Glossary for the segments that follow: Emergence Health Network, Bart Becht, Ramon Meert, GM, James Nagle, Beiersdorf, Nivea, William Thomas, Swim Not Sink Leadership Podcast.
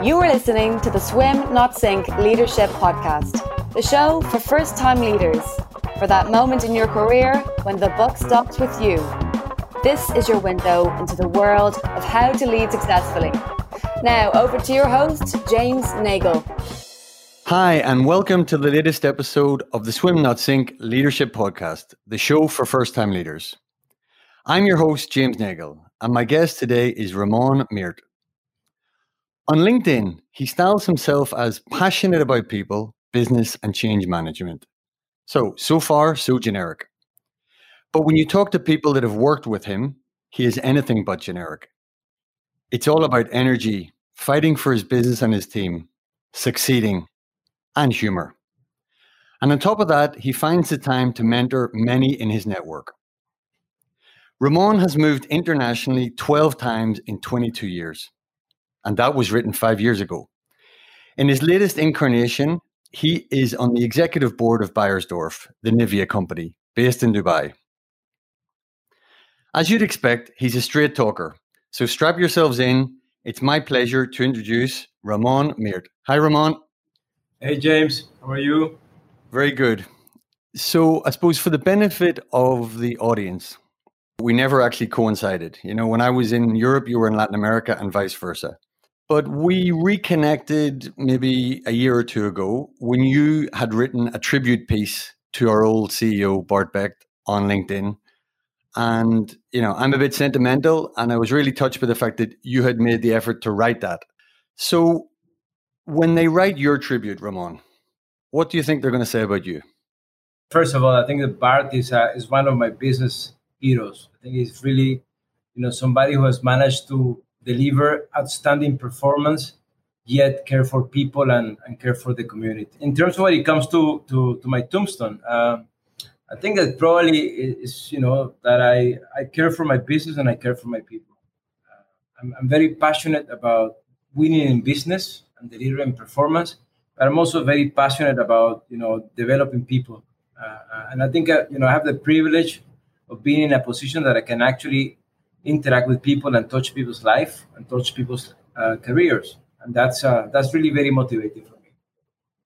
You are listening to the Swim Not Sink Leadership Podcast, the show for first-time leaders, for that moment in your career when the buck stops with you. This is your window into the world of how to lead successfully. Now, over to your host, James Nagle. Hi, and welcome to the latest episode of the Swim Not Sink Leadership Podcast, the show for first-time leaders. I'm your host, James Nagle, and my guest today is Ramon Meert. On LinkedIn, he styles himself as passionate about people, business, and change management. So far, so generic. But when you talk to people that have worked with him, he is anything but generic. It's all about energy, fighting for his business and his team, succeeding, and humor. And on top of that, he finds the time to mentor many in his network. Ramon has moved internationally 12 times in 22 years. And that was written 5 years ago. In his latest incarnation, he is on the executive board of Beiersdorf, the Nivea company, based in Dubai. As you'd expect, he's a straight talker. So strap yourselves in. It's my pleasure to introduce Ramon Meert. Hi, Ramon. Hey, James. How are you? Very good. So I suppose for the benefit of the audience, we never actually coincided. You know, when I was in Europe, you were in Latin America and vice versa. But we reconnected maybe a year or two ago when you had written a tribute piece to our old CEO, Bart Becht, on LinkedIn. And, you know, I'm a bit sentimental and I was really touched by the fact that you had made the effort to write that. So when they write your tribute, Ramon, what do you think they're going to say about you? First of all, I think that Bart is one of my business heroes. I think he's really, you know, somebody who has managed to deliver outstanding performance, yet care for people and care for the community. In terms of when it comes to my tombstone, I think that probably is, you know, that I care for my business and I care for my people. I'm very passionate about winning in business and delivering performance, but I'm also very passionate about, you know, developing people. And I think, you know, I have the privilege of being in a position that I can actually interact with people and touch people's life and touch people's careers. And that's really very motivating for me.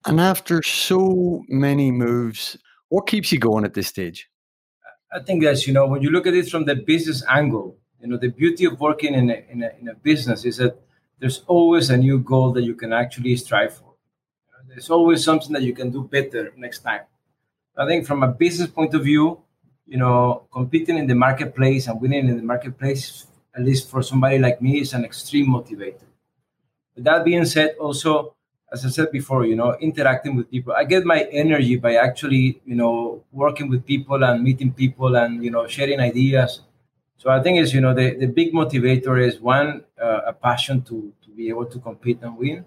And after so many moves, what keeps you going at this stage? I think that, you know, when you look at it from the business angle, you know, the beauty of working in a business is that there's always a new goal that you can actually strive for. There's always something that you can do better next time. I think from a business point of view, you know, competing in the marketplace and winning in the marketplace, at least for somebody like me, is an extreme motivator. But that being said, also, as I said before, you know, interacting with people. I get my energy by actually, you know, working with people and meeting people and, you know, sharing ideas. So I think it's, you know, the big motivator is one, a passion to be able to compete and win,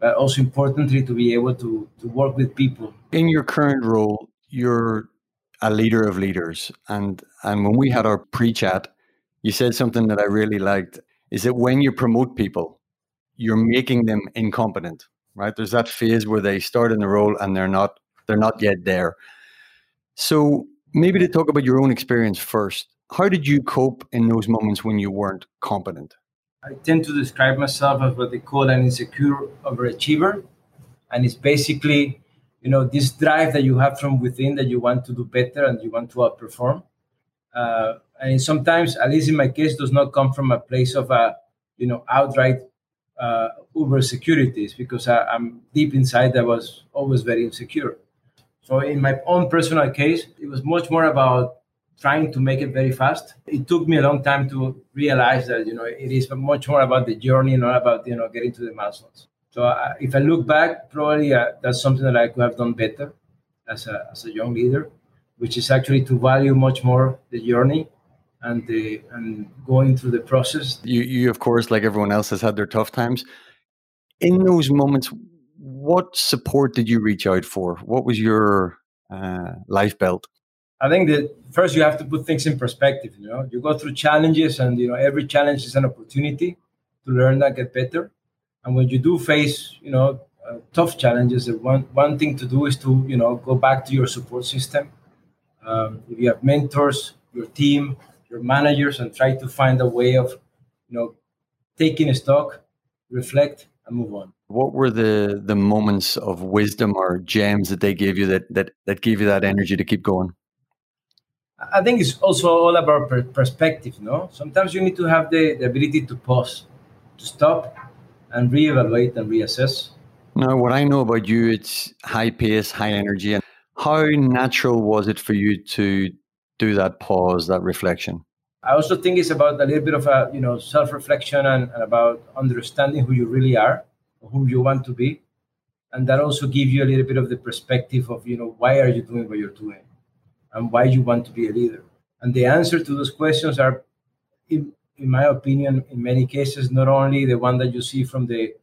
but also importantly, to be able to work with people. In your current role, you're a leader of leaders. And when we had our pre-chat, you said something that I really liked, is that when you promote people, you're making them incompetent, right? There's that phase where they start in the role and they're not yet there. So maybe to talk about your own experience first, how did you cope in those moments when you weren't competent? I tend to describe myself as what they call an insecure overachiever. And it's basically, you know, this drive that you have from within that you want to do better and you want to outperform. And sometimes, at least in my case, does not come from a place of, you know, outright over-securities, because I'm deep inside that was always very insecure. So in my own personal case, it was much more about trying to make it very fast. It took me a long time to realize that, you know, it is much more about the journey, not about, you know, getting to the milestones. So if I look back, probably that's something that I could have done better as a young leader, which is actually to value much more the journey and going through the process. You, of course, like everyone else, has had their tough times. In those moments, what support did you reach out for? What was your life belt? I think that first you have to put things in perspective. You know, you go through challenges, and you know every challenge is an opportunity to learn and get better. And when you do face, you know, tough challenges, one thing to do is to, you know, go back to your support system. If you have mentors, your team, your managers, and try to find a way of, you know, taking a stock, reflect, and move on. What were the moments of wisdom or gems that they gave you that gave you that energy to keep going? I think it's also all about perspective, no? Sometimes you need to have the ability to pause, to stop and reevaluate and reassess. Now, what I know about you, it's high pace, high energy. And how natural was it for you to do that pause, that reflection? I also think it's about a little bit of a, self-reflection and about understanding who you really are, whom you want to be. And that also gives you a little bit of the perspective of, why are you doing what you're doing and why you want to be a leader. And the answer to those questions are, in my opinion, in many cases, not only the one that you see from the,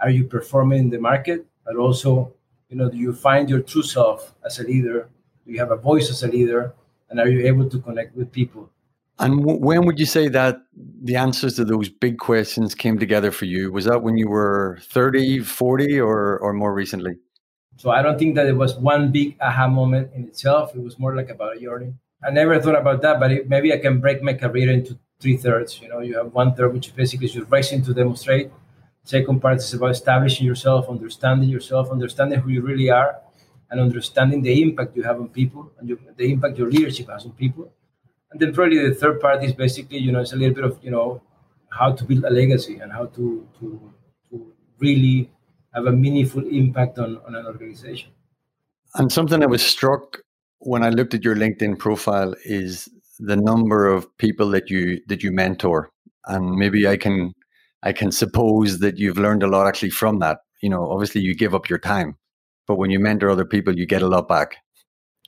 are you performing in the market, but also, do you find your true self as a leader? Do you have a voice as a leader? And are you able to connect with people? And when would you say that the answers to those big questions came together for you? Was that when you were 30, 40, or more recently? So I don't think that it was one big aha moment in itself. It was more like about a journey. I never thought about that, but maybe I can break my career into 3/3. You have 1/3, which basically is just racing to demonstrate. Second part is about establishing yourself, understanding who you really are, and understanding the impact you have on people and the impact your leadership has on people. And then probably the third part is basically, it's a little bit of, how to build a legacy and how to really have a meaningful impact on an organization. And something that was struck when I looked at your LinkedIn profile is the number of people that you mentor. And maybe I can suppose that you've learned a lot actually from that. Obviously you give up your time, but when you mentor other people, you get a lot back.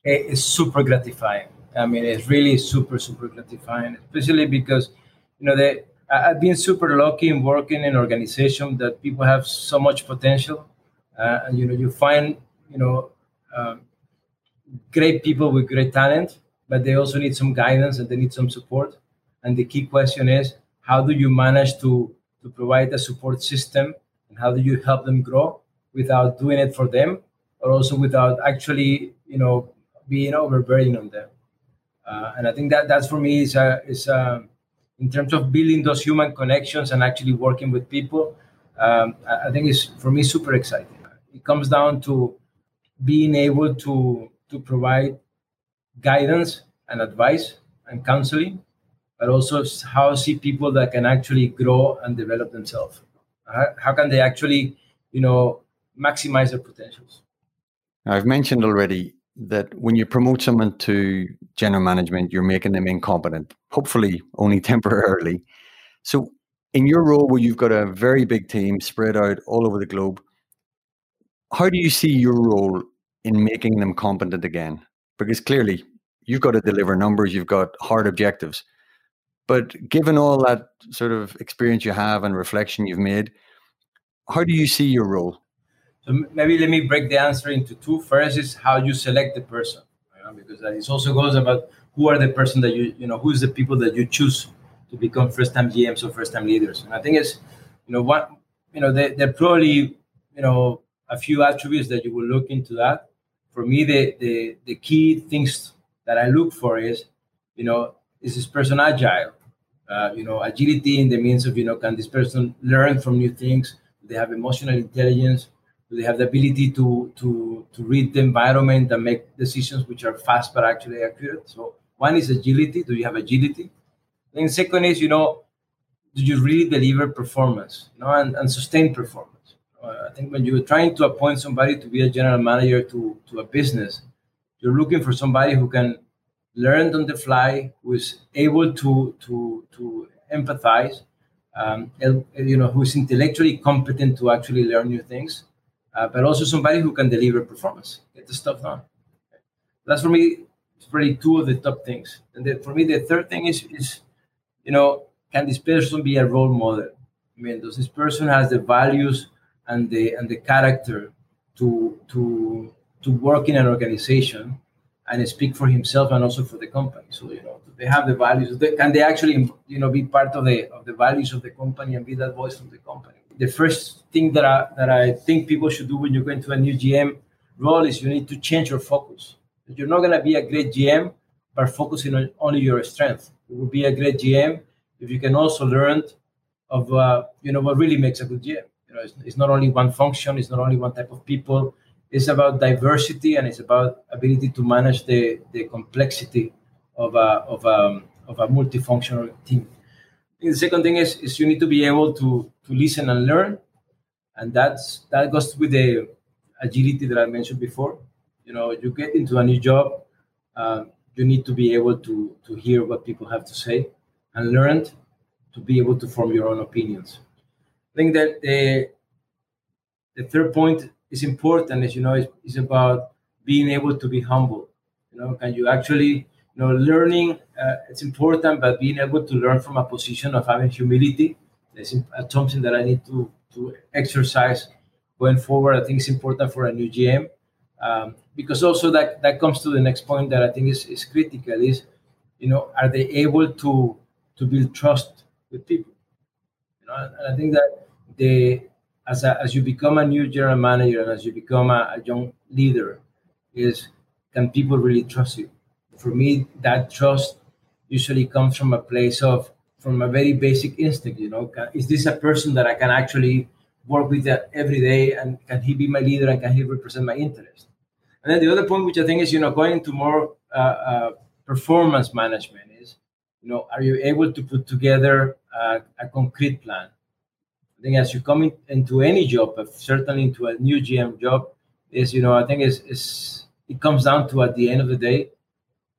It's super gratifying. I mean, it's really super, super gratifying, especially because, I've been super lucky in working in an organization that people have so much potential. And, you find, great people with great talent, but they also need some guidance and they need some support. And the key question is, how do you manage to provide a support system and how do you help them grow without doing it for them or also without actually, being overburdened on them? And I think that's for me is in terms of building those human connections and actually working with people, I think it's, for me, super exciting. It comes down to being able to provide guidance and advice and counseling, but also how to see people that can actually grow and develop themselves. How can they actually, maximize their potentials? I've mentioned already that when you promote someone to general management, you're making them incompetent, hopefully only temporarily. So in your role where you've got a very big team spread out all over the globe, how do you see your role in making them competent again? Because clearly you've got to deliver numbers, you've got hard objectives. But given all that sort of experience you have and reflection you've made, how do you see your role? So maybe let me break the answer into two. First is how you select the person, because it also goes about who are the person that who is the people that you choose to become first-time GMs or first-time leaders. And I think it's, there are probably, a few attributes that you will look into that. For me, the key things that I look for is, is this person agile? Agility in the means of, can this person learn from new things? Do they have emotional intelligence? They have the ability to read the environment and make decisions which are fast but actually accurate. So one is agility. Do you have agility? Then second is, do you really deliver performance, and sustain performance? I think when you're trying to appoint somebody to be a general manager to a business, you're looking for somebody who can learn on the fly, who is able to empathize, who's intellectually competent to actually learn new things. But also somebody who can deliver performance, get the stuff done. That's for me, it's probably two of the top things. And for me, the third thing is, can this person be a role model? I mean, does this person has the values and the character to work in an organization and speak for himself and also for the company? So, do they have the values? Can they actually, be part of the values of the company and be that voice from the company? The first thing that I think people should do when you go into a new GM role is you need to change your focus. You're not going to be a great GM by focusing on only your strength. You will be a great GM if you can also learn of what really makes a good GM. You know, it's not only one function, it's not only one type of people. It's about diversity, and it's about ability to manage the complexity of a multifunctional team. The second thing is you need to be able to listen and learn, and that goes with the agility that I mentioned before. You know, you get into a new job, you need to be able to hear what people have to say and learn to be able to form your own opinions. I think that the third point is important, as you know, is about being able to be humble. You know, can you actually, you know, learning, it's important, but being able to learn from a position of having humility is something that I need to exercise going forward. I think it's important for a new GM, because also that comes to the next point that I think is critical is, you know, are they able to build trust with people? You know, and I think that as you become a new general manager and as you become a young leader is, can people really trust you? For me, that trust usually comes from a place of, from a very basic instinct, you know, is this a person that I can actually work with every day, and can he be my leader, and can he represent my interest? And then the other point, which I think is, you know, going to more performance management is, you know, are you able to put together a concrete plan? I think as you come into any job, but certainly into a new GM job, is, you know, I think it comes down to, at the end of the day,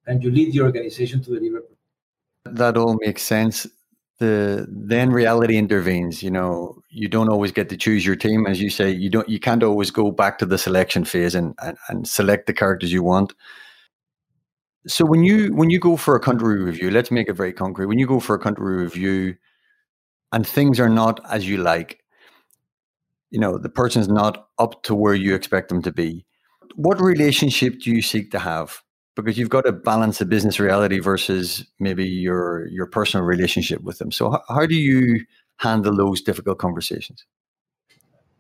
can you lead the organization to deliver? That all makes sense. Then reality intervenes. You know, you don't always get to choose your team, as you say. You can't always go back to the selection phase and select the characters you want. So when you go for a country review, let's make it very concrete. When you go for a country review, and things are not as you like, you know, the person's not up to where you expect them to be. What relationship do you seek to have? Because you've got to balance the business reality versus maybe your personal relationship with them. So how do you handle those difficult conversations?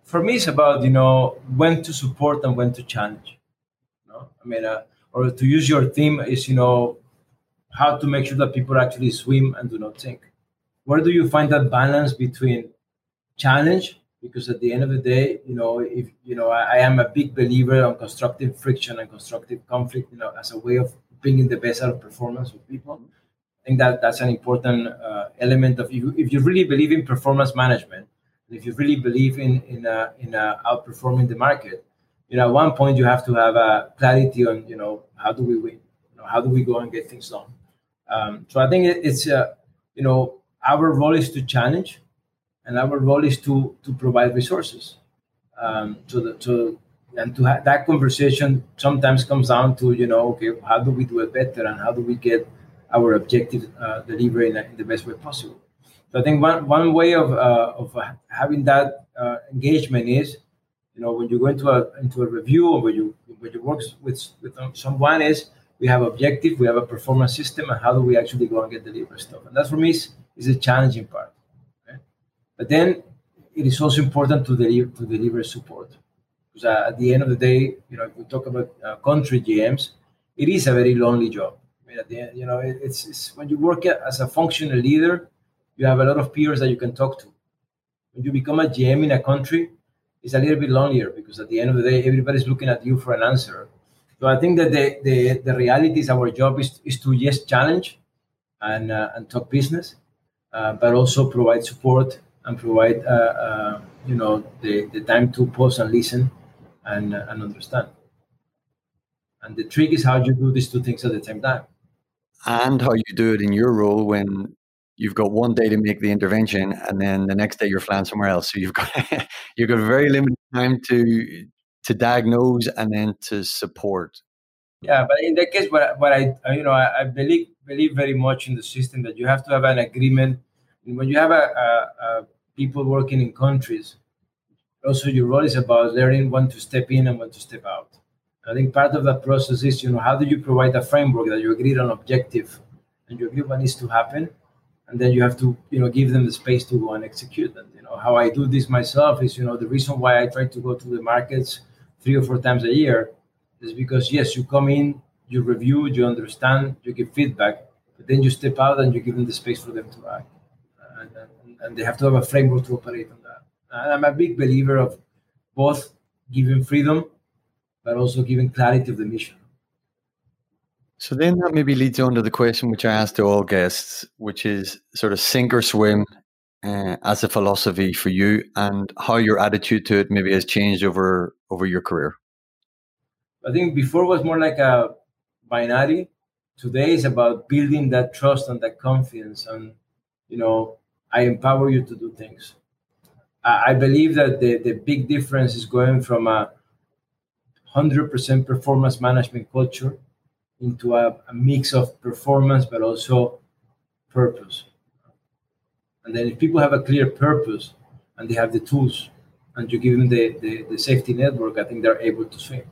For me, it's about, you know, when to support and when to challenge. You know? I mean, or to use your theme is, you know, how to make sure that people actually swim and do not sink. Where do you find that balance between challenge? Because at the end of the day, you know, if you know, I am a big believer on constructive friction and constructive conflict, you know, as a way of bringing the best out of performance of people. I think that's an important element of if you really believe in performance management, and if you really believe in outperforming the market, you know, at one point you have to have a clarity on, you know, how do we win, you know, how do we go and get things done. So I think it's you know, our role is to challenge. And our role is to provide resources. That conversation sometimes comes down to, you know, okay, how do we do it better, and how do we get our objective delivery in the best way possible? So I think one way of having that engagement is, you know, when you go into a review, or when you work with someone, is we have objective, we have a performance system, and how do we actually go and get delivered stuff? And that for me is the challenging part. But then it is also important to deliver support, because at the end of the day, you know, if we talk about country GMs, it is a very lonely job. I mean, at the end, you know, it's when you work as a functional leader, you have a lot of peers that you can talk to. When you become a GM in a country, it's a little bit lonelier, because at the end of the day, everybody's looking at you for an answer. So I think that the reality is our job is to, yes, challenge and talk business, but also provide support. And provide, you know, the time to pause and listen and understand. And the trick is how you do these two things at the same time. And how you do it in your role when you've got one day to make the intervention, and then the next day you're flying somewhere else. So you've got you've got very limited time to diagnose and then to support. Yeah, but in that case, I believe very much in the system that you have to have an agreement. And when you have a people working in countries, also your role is about learning when to step in and when to step out. I think part of that process is, you know, how do you provide a framework that you agree on objective, and you agree what needs to happen, and then you have to, you know, give them the space to go and execute. And, you know, how I do this myself is, you know, the reason why I try to go to the markets 3 or 4 times a year is because, yes, you come in, you review, you understand, you give feedback, but then you step out and you give them the space for them to act. And they have to have a framework to operate on that. I'm a big believer of both giving freedom, but also giving clarity of the mission. So then that maybe leads on to the question which I ask to all guests, which is sort of sink or swim as a philosophy for you, and how your attitude to it maybe has changed over your career. I think before it was more like a binary. Today is about building that trust and that confidence, and I empower you to do things. I believe that the big difference is going from a 100% performance management culture into a mix of performance, but also purpose. And then if people have a clear purpose and they have the tools and you give them the safety network, I think they're able to swim.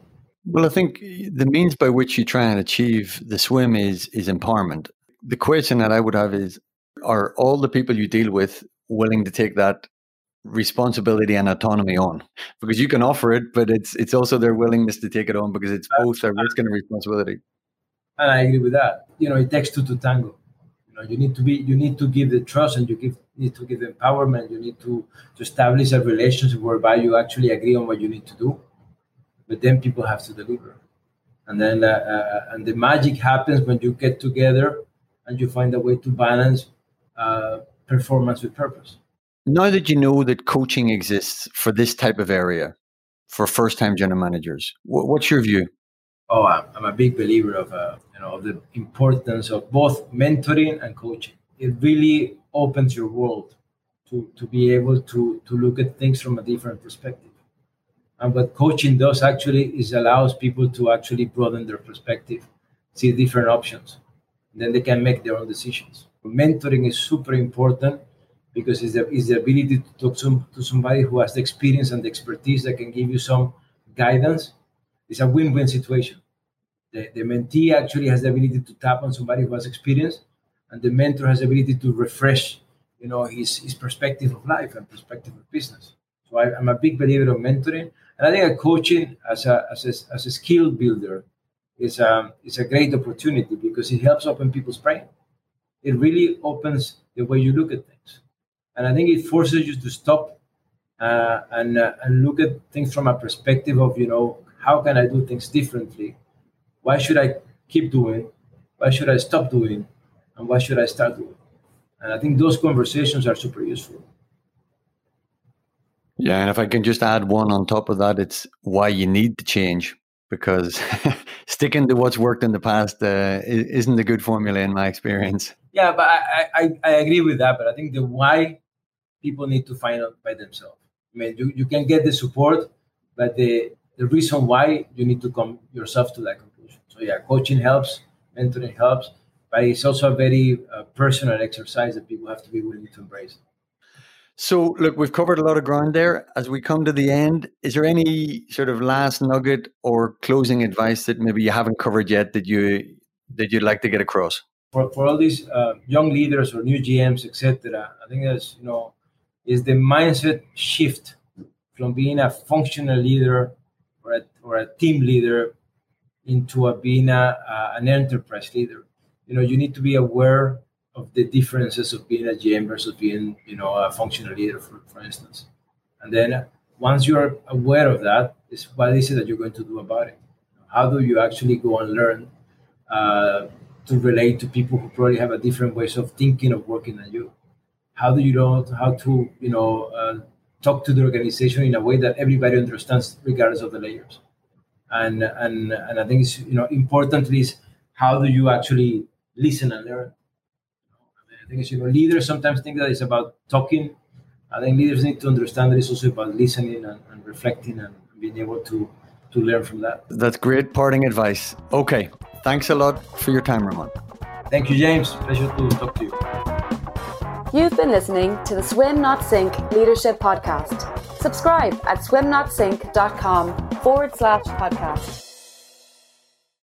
Well, I think the means by which you try and achieve the swim is empowerment. The question that I would have is, are all the people you deal with willing to take that responsibility and autonomy on? Because you can offer it, but it's also their willingness to take it on, because it's both their risk and responsibility. And I agree with that. It takes two to tango. You need to give the trust, and you need to give the empowerment. You need to establish a relationship whereby you actually agree on what you need to do, but then people have to deliver. And then and the magic happens when you get together and you find a way to balance performance with purpose. Now that you know that coaching exists for this type of area, for first-time general managers, what's your view? Oh, I'm a big believer of the importance of both mentoring and coaching. It really opens your world to be able to look at things from a different perspective. And what coaching does actually is allows people to actually broaden their perspective, see different options. Then they can make their own decisions. Mentoring is super important because it's the ability to talk to somebody who has the experience and the expertise that can give you some guidance. It's a win-win situation. The mentee actually has the ability to tap on somebody who has experience, and the mentor has the ability to refresh, his perspective of life and perspective of business. So I'm a big believer of mentoring, and I think coaching as a skill builder is a great opportunity because it helps open people's brain. It really opens the way you look at things, and I think it forces you to stop and look at things from a perspective of how can I do things differently? Why should I keep doing? Why should I stop doing? And why should I start doing? And I think those conversations are super useful. Yeah, and if I can just add one on top of that, it's why you need to change, because sticking to what's worked in the past isn't a good formula in my experience. Yeah, but I agree with that, but I think the why people need to find out by themselves. I mean, you can get the support, but the reason why you need to come yourself to that conclusion. So yeah, coaching helps, mentoring helps, but it's also a very personal exercise that people have to be willing to embrace. So look, we've covered a lot of ground there. As we come to the end, is there any sort of last nugget or closing advice that maybe you haven't covered yet that you'd like to get across? For all these young leaders or new GMs, etc., I think that's is the mindset shift from being a functional leader or a team leader into being an enterprise leader. You need to be aware of the differences of being a GM versus being, a functional leader, for instance. And then once you're aware of that, it's what is it that you're going to do about it? How do you actually go and learn to relate to people who probably have a different ways of thinking of working than you? How do you know how to, talk to the organization in a way that everybody understands regardless of the layers? And I think it's, importantly is how do you actually listen and learn? I think it's, leaders sometimes think that it's about talking. I think leaders need to understand that it's also about listening and reflecting and being able to learn from that. That's great parting advice. Okay. Thanks a lot for your time, Ramon. Thank you, James. Pleasure to talk to you. You've been listening to the Swim Not Sink Leadership Podcast. Subscribe at swimnotsink.com/podcast.